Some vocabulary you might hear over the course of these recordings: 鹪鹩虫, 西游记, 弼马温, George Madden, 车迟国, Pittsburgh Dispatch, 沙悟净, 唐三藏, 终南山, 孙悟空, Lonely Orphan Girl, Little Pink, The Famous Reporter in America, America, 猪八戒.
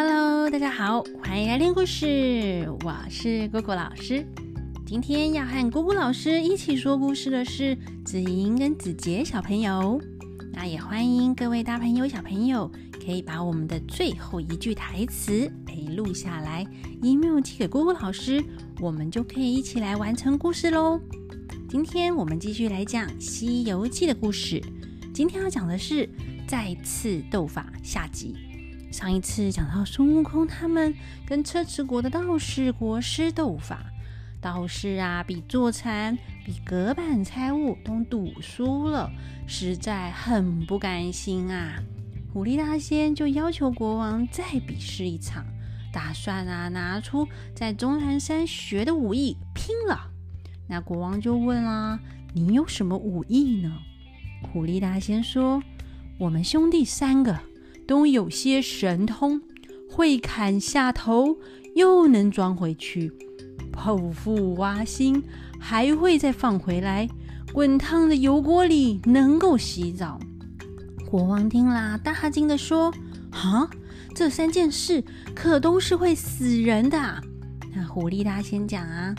Hello， 大家好，欢迎来听故事，我是姑姑老师。今天要和姑姑老师一起说故事的是子莹跟子杰小朋友。那也欢迎各位大朋友小朋友可以把我们的最后一句台词录下来 ，email 寄给姑姑老师，我们就可以一起来完成故事咯。今天我们继续来讲《西游记》的故事。今天要讲的是再次斗法下集。上一次讲到孙悟空他们跟车迟国的道士国师斗法，道士啊比坐禅比隔板猜物都赌输了，实在很不甘心啊。狐狸大仙就要求国王再比试一场，打算啊拿出在终南山学的武艺拼了。那国王就问啊，你有什么武艺呢？狐狸大仙说，我们兄弟三个都有些神通，会砍下头又能装回去，剖腹挖心还会再放回来，滚烫的油锅里能够洗澡。国王听啦大惊地说，啊，这三件事可都是会死人的啊。那狐狸大仙讲啊，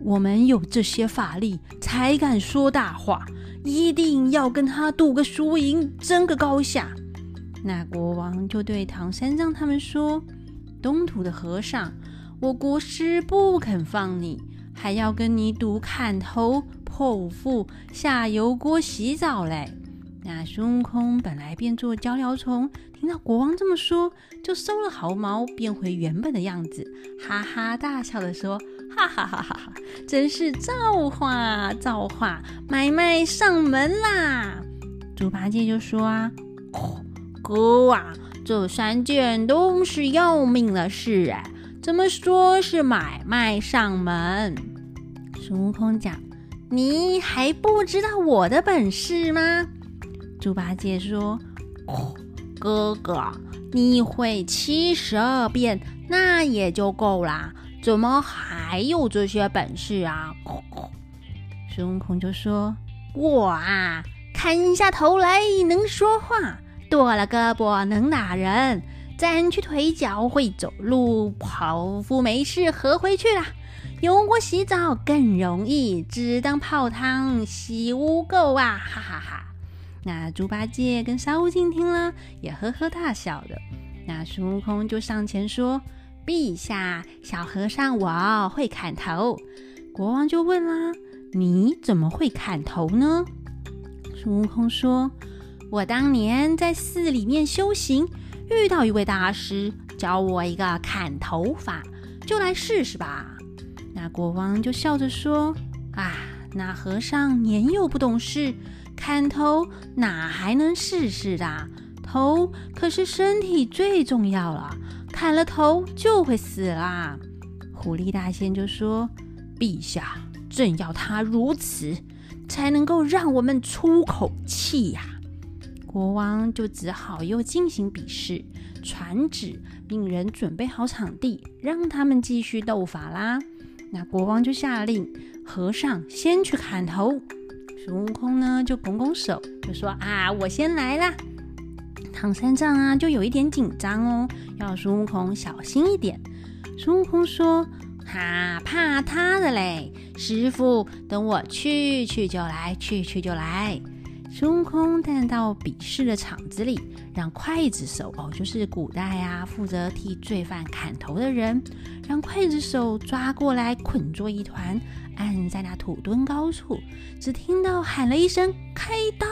我们有这些法力才敢说大话，一定要跟他赌个输赢，争个高下。那国王就对唐三藏他们说，东土的和尚，我国师不肯放你，还要跟你赌砍头剖腹下油锅洗澡嘞。那孙悟空本来变作鹪鹩虫，听到国王这么说就收了毫毛，变回原本的样子，哈哈大笑的说，哈哈哈哈，真是造化造化，买卖上门啦。猪八戒就说啊，哥啊，这三件都是要命的事啊，怎么说是买卖上门？孙悟空讲，你还不知道我的本事吗？猪八戒说，哥哥，你会72变那也就够啦，怎么还有这些本事啊？孙悟空就说，我啊，砍下头来能说话，剁了胳膊能打人，斩去腿脚会走路，跑步没事合回去啦，油锅洗澡更容易，只当泡汤洗污垢啊，哈哈哈。那猪八戒跟沙悟净听了也呵呵大笑的。那孙悟空就上前说，陛下，小和尚我会砍头。国王就问啦，你怎么会砍头呢？孙悟空说，我当年在寺里面修行，遇到一位大师教我一个砍头法，就来试试吧。那国王就笑着说，啊，那和尚年幼不懂事，砍头哪还能试试的，头可是身体最重要了，砍了头就会死啦。狐狸大仙就说，陛下，正要他如此，才能够让我们出口气呀。国王就只好又进行比试，传旨命人准备好场地，让他们继续斗法啦。那国王就下令，和尚先去砍头。孙悟空呢就拱拱手，就说，啊，我先来啦。唐三藏啊就有一点紧张哦，要孙悟空小心一点。孙悟空说，啊，怕他的嘞，师父，等我去去就来，去去就来。孙悟空带到比试的场子里，让刽子手哦，就是古代啊负责替罪犯砍头的人，让刽子手抓过来捆作一团，按在那土墩高处，只听到喊了一声开刀，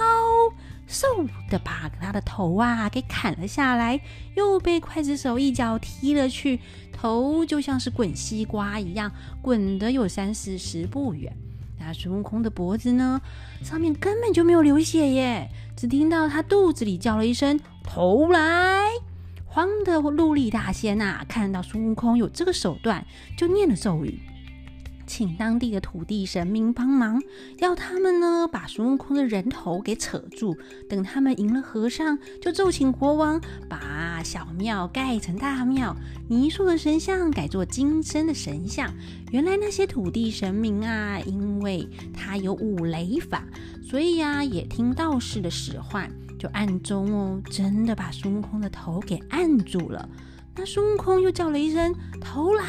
嗖的把他的头啊给砍了下来，又被刽子手一脚踢了去，头就像是滚西瓜一样滚得有30-40步远。那孙悟空的脖子呢，上面根本就没有流血耶，只听到他肚子里叫了一声头来。慌的陆力大仙啊看到孙悟空有这个手段，就念了咒语，请当地的土地神明帮忙，要他们呢把孙悟空的人头给扯住，等他们赢了和尚，就奏请国王把小庙盖成大庙，泥塑的神像改做金身的神像。原来那些土地神明啊，因为他有五雷法，所以啊也听道士的使唤，就暗中哦真的把孙悟空的头给按住了。那孙悟空又叫了一声头来，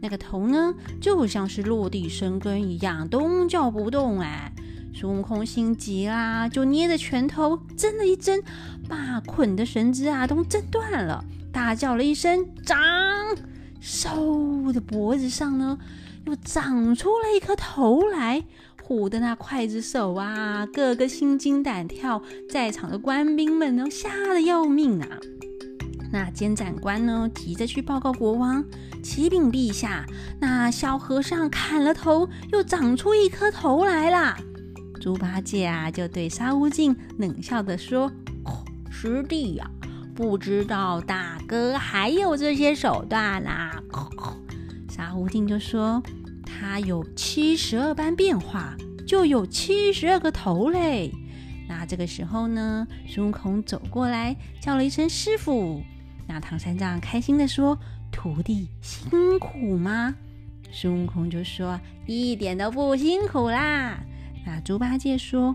那个头呢就像是落地生根一样动叫不动哎。孙悟空心急啦，就捏着拳头挣了一挣，把捆的绳子啊都挣断了，大叫了一声长，兽的脖子上呢又长出了一颗头来，唬的那刽子手啊个个心惊胆跳，在场的官兵们呢吓得要命啊。那监斩官呢急着去报告国王，启禀陛下，那小和尚砍了头又长出一颗头来啦。猪八戒啊就对沙悟净冷笑的说，师弟啊，不知道大哥还有这些手段啦。沙悟净就说，他有72般变化，就有72个头嘞。那这个时候呢，孙悟空走过来叫了一声师父。那唐三藏开心的说，徒弟辛苦吗？孙悟空就说，一点都不辛苦啦。那猪八戒说，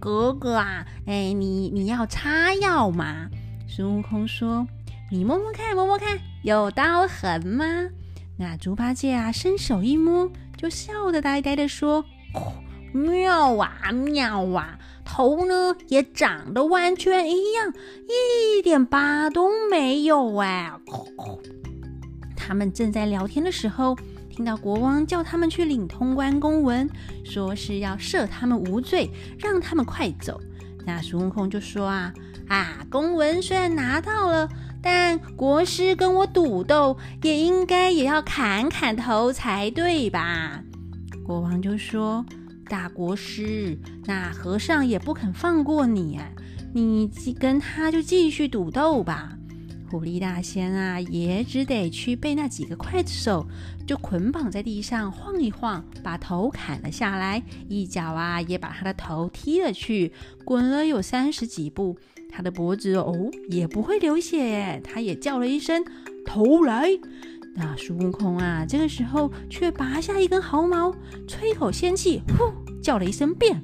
哥哥啊，你要擦药吗？孙悟空说，你摸摸看摸摸看，有刀痕吗？那猪八戒啊伸手一摸，就笑得呆呆的说，妙啊妙啊，头呢也长得完全一样，一点疤都没有哎。他们正在聊天的时候，听到国王叫他们去领通关公文，说是要赦他们无罪，让他们快走。那孙悟空就说啊，公文虽然拿到了，但国师跟我赌斗，也应该要砍砍头才对吧？国王就说，大国师，那和尚也不肯放过你啊，你跟他就继续赌斗吧。狐狸大仙啊也只得去被那几个刽子手就捆绑在地上晃一晃，把头砍了下来，一脚啊也把他的头踢了去，滚了有30几步，他的脖子也不会流血耶，他也叫了一声头来。那孙悟空啊这个时候却拔下一根毫毛，吹口仙气，呼叫了一声变，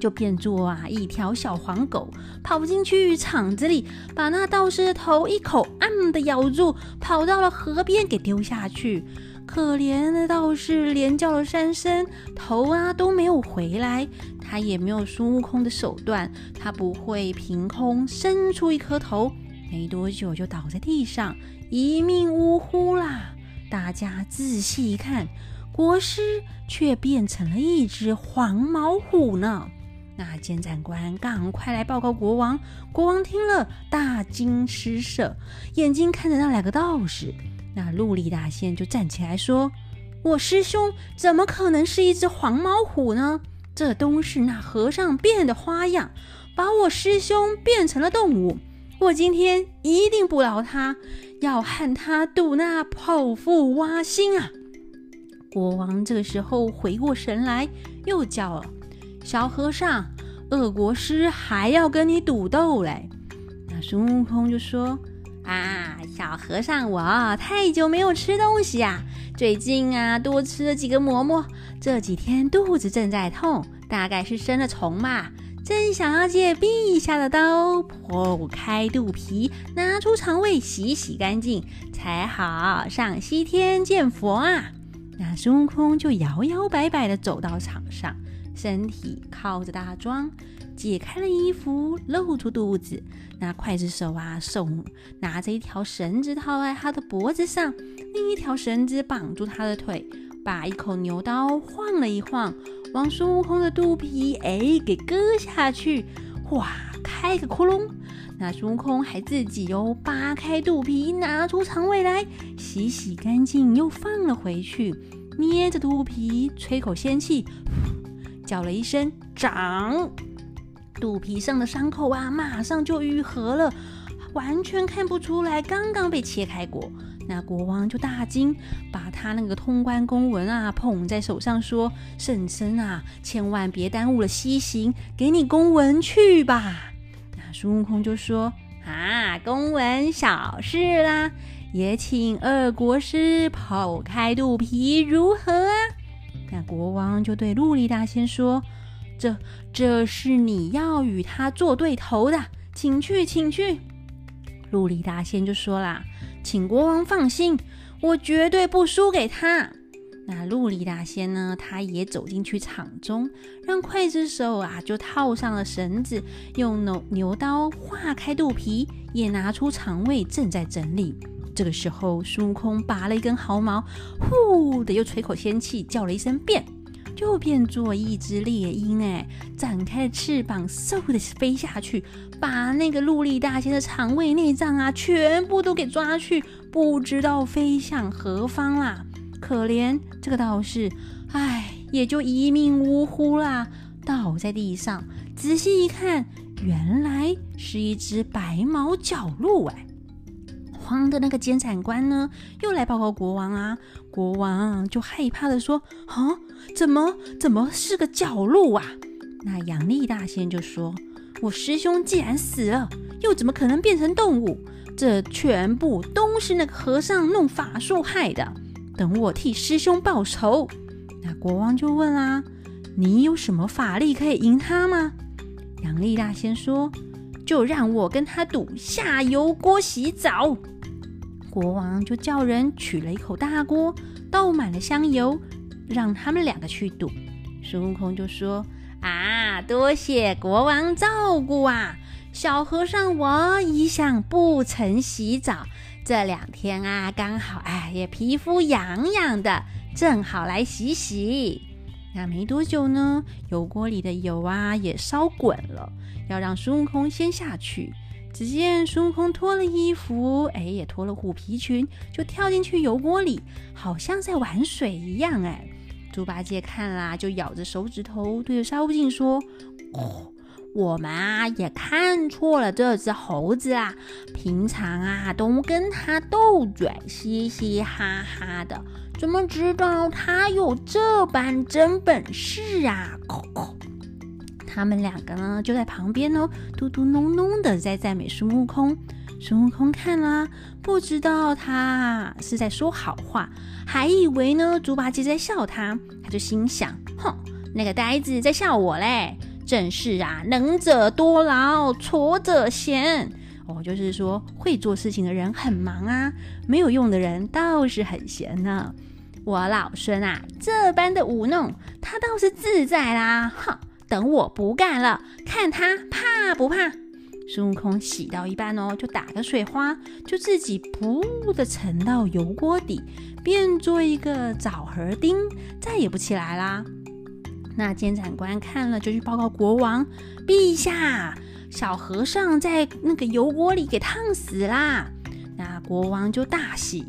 就变作一条小黄狗，跑进去厂子里，把那道士的头一口的咬住，跑到了河边给丢下去。可怜的道士连叫了3声，头都没有回来。他也没有孙悟空的手段，他不会凭空伸出一颗头，没多久就倒在地上，一命呜呼啦。大家仔细一看，国师却变成了一只黄毛虎呢。那监斩官赶快来报告国王，国王听了大惊失色，眼睛看着那2个道士。那陆力大仙就站起来说，我师兄怎么可能是一只黄毛虎呢？这都是那和尚变的花样，把我师兄变成了动物，我今天一定不饶他，要和他赌那剖腹挖心啊。国王这个时候回过神来，又叫了，小和尚，恶国师还要跟你赌斗嘞。那孙悟空就说，小和尚，我太久没有吃东西啊，最近多吃了几个馍馍，这几天肚子正在痛，大概是生了虫嘛，真想要借陛下的刀剖开肚皮，拿出肠胃洗洗干净，才好上西天见佛啊。那孙悟空就摇摇摆摆地走到场上，身体靠着大桩，解开了衣服，露出肚子。那刽子手手拿着一条绳子套在他的脖子上，另一条绳子绑住他的腿，把一口牛刀晃了一晃，往孙悟空的肚皮给割下去，开个窟窿。那孙悟空还自己扒开肚皮，拿出肠胃来洗洗干净，又放了回去，捏着肚皮吹口仙气，叫了一声长，肚皮上的伤口马上就愈合了，完全看不出来刚刚被切开过。那国王就大惊，把他那个通关公文捧在手上说，圣僧千万别耽误了西行，给你公文去吧。那孙悟空就说，公文小事啦，也请二国师剖开肚皮如何啊？那国王就对陆力大仙说，这是你要与他做对头的，请去请去。陆里达仙就说啦：“请国王放心，我绝对不输给他。”那陆里达仙呢，他也走进去场中，让刽子手就套上了绳子，用牛刀划开肚皮，也拿出肠胃正在整理。这个时候孙悟空拔了一根毫毛，呼的又吹口仙气，叫了一声变，就变作一只猎鹰，展开翅膀，嗖的飞下去，把那个陆力大仙的肠胃内脏全部都给抓去，不知道飞向何方啦。可怜这个道士，也就一命呜呼啦，倒在地上。仔细一看，原来是一只白毛角鹿。慌的那个监斩官呢，又来报告国王啊。国王就害怕的说：“啊，怎么是个角鹿啊？”那杨力大仙就说：“我师兄既然死了，又怎么可能变成动物？这全部都是那个和尚弄法术害的。等我替师兄报仇。”那国王就问啦：“你有什么法力可以赢他吗？”杨力大仙说：“就让我跟他赌下油锅洗澡。”国王就叫人取了一口大锅，倒满了香油，让他们两个去赌。孙悟空就说：“多谢国王照顾啊，小和尚我一向不曾洗澡，这两天刚好也皮肤痒痒的，正好来洗洗。”那没多久呢，油锅里的油也烧滚了，要让孙悟空先下去。只见孙悟空脱了衣服，也脱了虎皮裙，就跳进去油锅里，好像在玩水一样。猪八戒看啦，就咬着手指头对着沙悟净说：“我们也看错了这只猴子啦，平常都跟他斗嘴，嘻嘻哈哈的，怎么知道他有这般真本事啊？”他们两个呢，就在旁边嘟嘟哝哝的在赞美孙悟空。孙悟空看啦，不知道他是在说好话，还以为呢猪八戒在笑他，他就心想：“哼，那个呆子在笑我嘞！正是能者多劳，拙者闲。”就是说会做事情的人很忙啊，没有用的人倒是很闲呢。我老孙这般的舞弄，他倒是自在啦。哼！等我不干了，看他怕不怕。孙悟空洗到一半就打个水花，就自己噗的沉到油锅底，变做一个枣核钉，再也不起来啦。那监斩官看了，就去报告国王：“陛下，小和尚在那个油锅里给烫死啦！”那国王就大喜，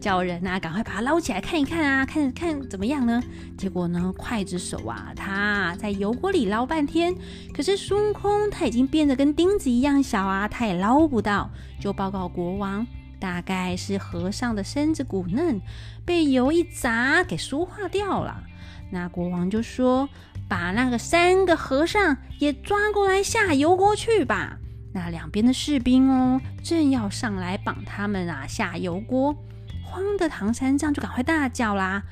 叫人赶快把它捞起来看一看看看怎么样呢？结果呢，刽子手他在油锅里捞半天，可是孙悟空他已经变得跟钉子一样小他也捞不到，就报告国王，大概是和尚的身子骨嫩，被油一砸给酥化掉了。那国王就说：“把那个3个和尚也抓过来下油锅去吧。”那两边的士兵正要上来绑他们下油锅，慌的唐三藏就赶快大叫啦：“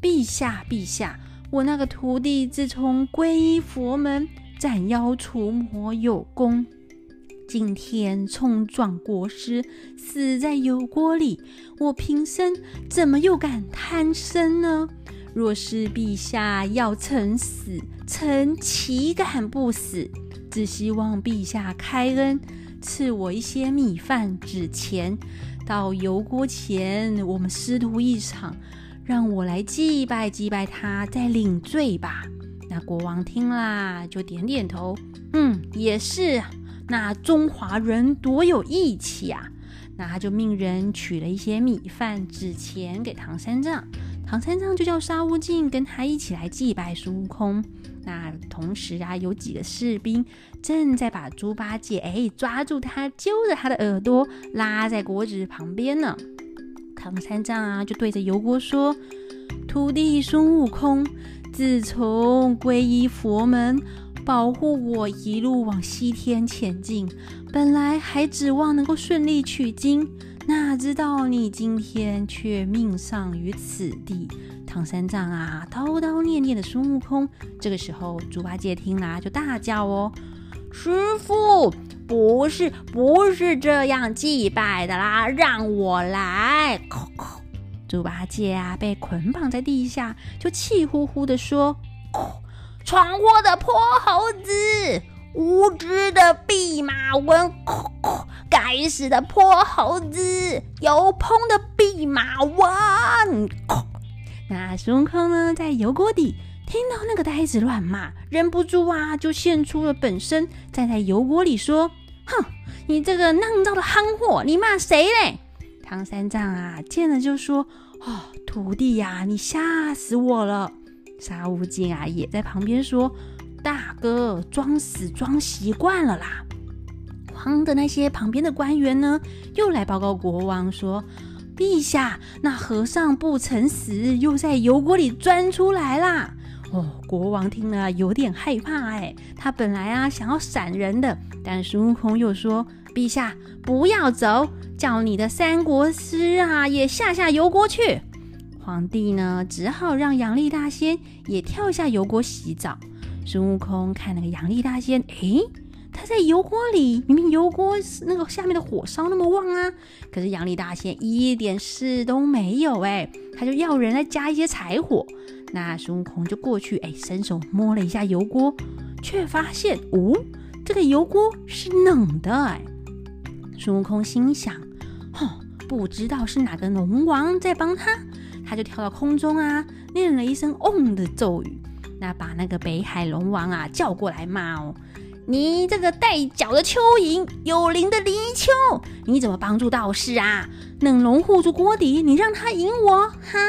陛下陛下，我那个徒弟自从皈依佛门，斩妖除魔有功，今天冲撞国师，死在油锅里，我平生怎么又敢贪生呢？若是陛下要臣死，臣岂敢不死？只希望陛下开恩，赐我一些米饭纸钱，到油锅前我们师徒一场，让我来祭拜祭拜他，再领罪吧。”那国王听啦，就点点头：“也是，那中华人多有义气啊！”那他就命人取了一些米饭纸钱给唐三藏，唐三藏就叫沙悟净跟他一起来祭拜孙悟空。那同时有几个士兵正在把猪八戒抓住他，揪着他的耳朵拉在果子旁边呢。唐三藏就对着油锅说：“徒弟孙悟空，自从皈依佛门，保护我一路往西天前进，本来还指望能够顺利取经，哪知道你今天却命丧于此地。”唐三藏叨叨念念的孙悟空，这个时候猪八戒听啦，就大叫：“师父，不是这样祭拜的啦，让我来。猪八戒啊，被捆绑在地下，就气呼呼地说：闯祸的泼猴子，无知的弼马温，该死的泼猴子，油烹的弼马温。那孙悟空呢，在油锅底听到那个呆子乱骂，忍不住啊，就现出了本身，站在油锅里说：哼，你这个酿造的憨货，你骂谁嘞？唐三藏啊，见了就说：哦，徒弟呀，你吓死我了。沙悟净啊，也在旁边说：大哥，装死装习惯了啦。慌的那些旁边的官员呢，又来报告国王说：陛下，那和尚不诚实，又在油锅里钻出来啦。哦，国王听了有点害怕哎，他本来啊想要闪人的，但孙悟空又说：陛下不要走，叫你的三国师啊也下油锅去。皇帝呢只好让杨丽大仙也跳下油锅洗澡。孙悟空看那个杨丽大仙，诶，他在油锅里，明明油锅那个下面的火烧那么旺啊，可是杨丽大仙一点事都没有哎，他就要人来加一些柴火。那孙悟空就过去，哎，伸手摸了一下油锅，却发现，哦，这个油锅是冷的哎。孙悟空心想，不知道是哪个龙王在帮他，他就跳到空中啊，念了一声嗡的咒语，那把那个北海龙王啊叫过来骂哦，你这个带脚的蚯蚓，有灵的泥鳅，你怎么帮助道士啊？能龙护住锅底，你让他赢我哈？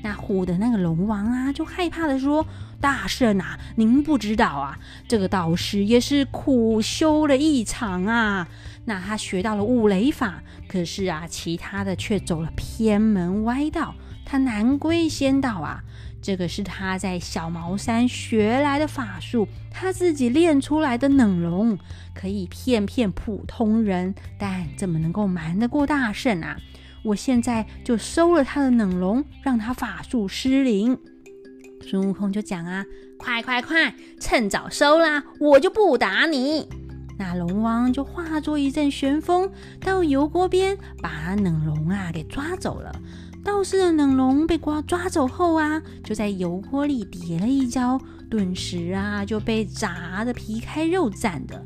那唬的那个龙王啊，就害怕的说：大圣啊，您不知道啊，这个道士也是苦修了一场啊。那他学到了五雷法，可是啊，其他的却走了偏门歪道，他难归仙道啊。这个是他在小茅山学来的法术，他自己练出来的冷龙，可以骗普通人，但怎么能够瞒得过大圣啊？我现在就收了他的冷龙，让他法术失灵。孙悟空就讲啊，快，趁早收啦，我就不打你。那龙王就化作一阵旋风，到油锅边把冷龙啊给抓走了。道士的冷龙被抓走后啊，就在油锅里跌了一跤，顿时啊就被炸得皮开肉绽的。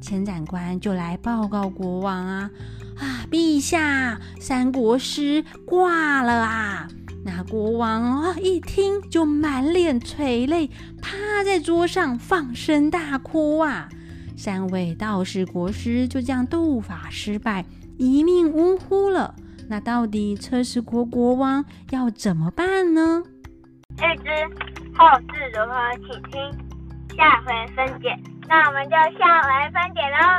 千斩官就来报告国王啊，陛下，三国师挂了啊！那国王啊一听就满脸垂泪，趴在桌上放声大哭啊！三位道士国师就这样斗法失败，一命呜呼了。那到底车迟国国王要怎么办呢？欲知后事如何，请听下回分解。那我们就下回分解喽。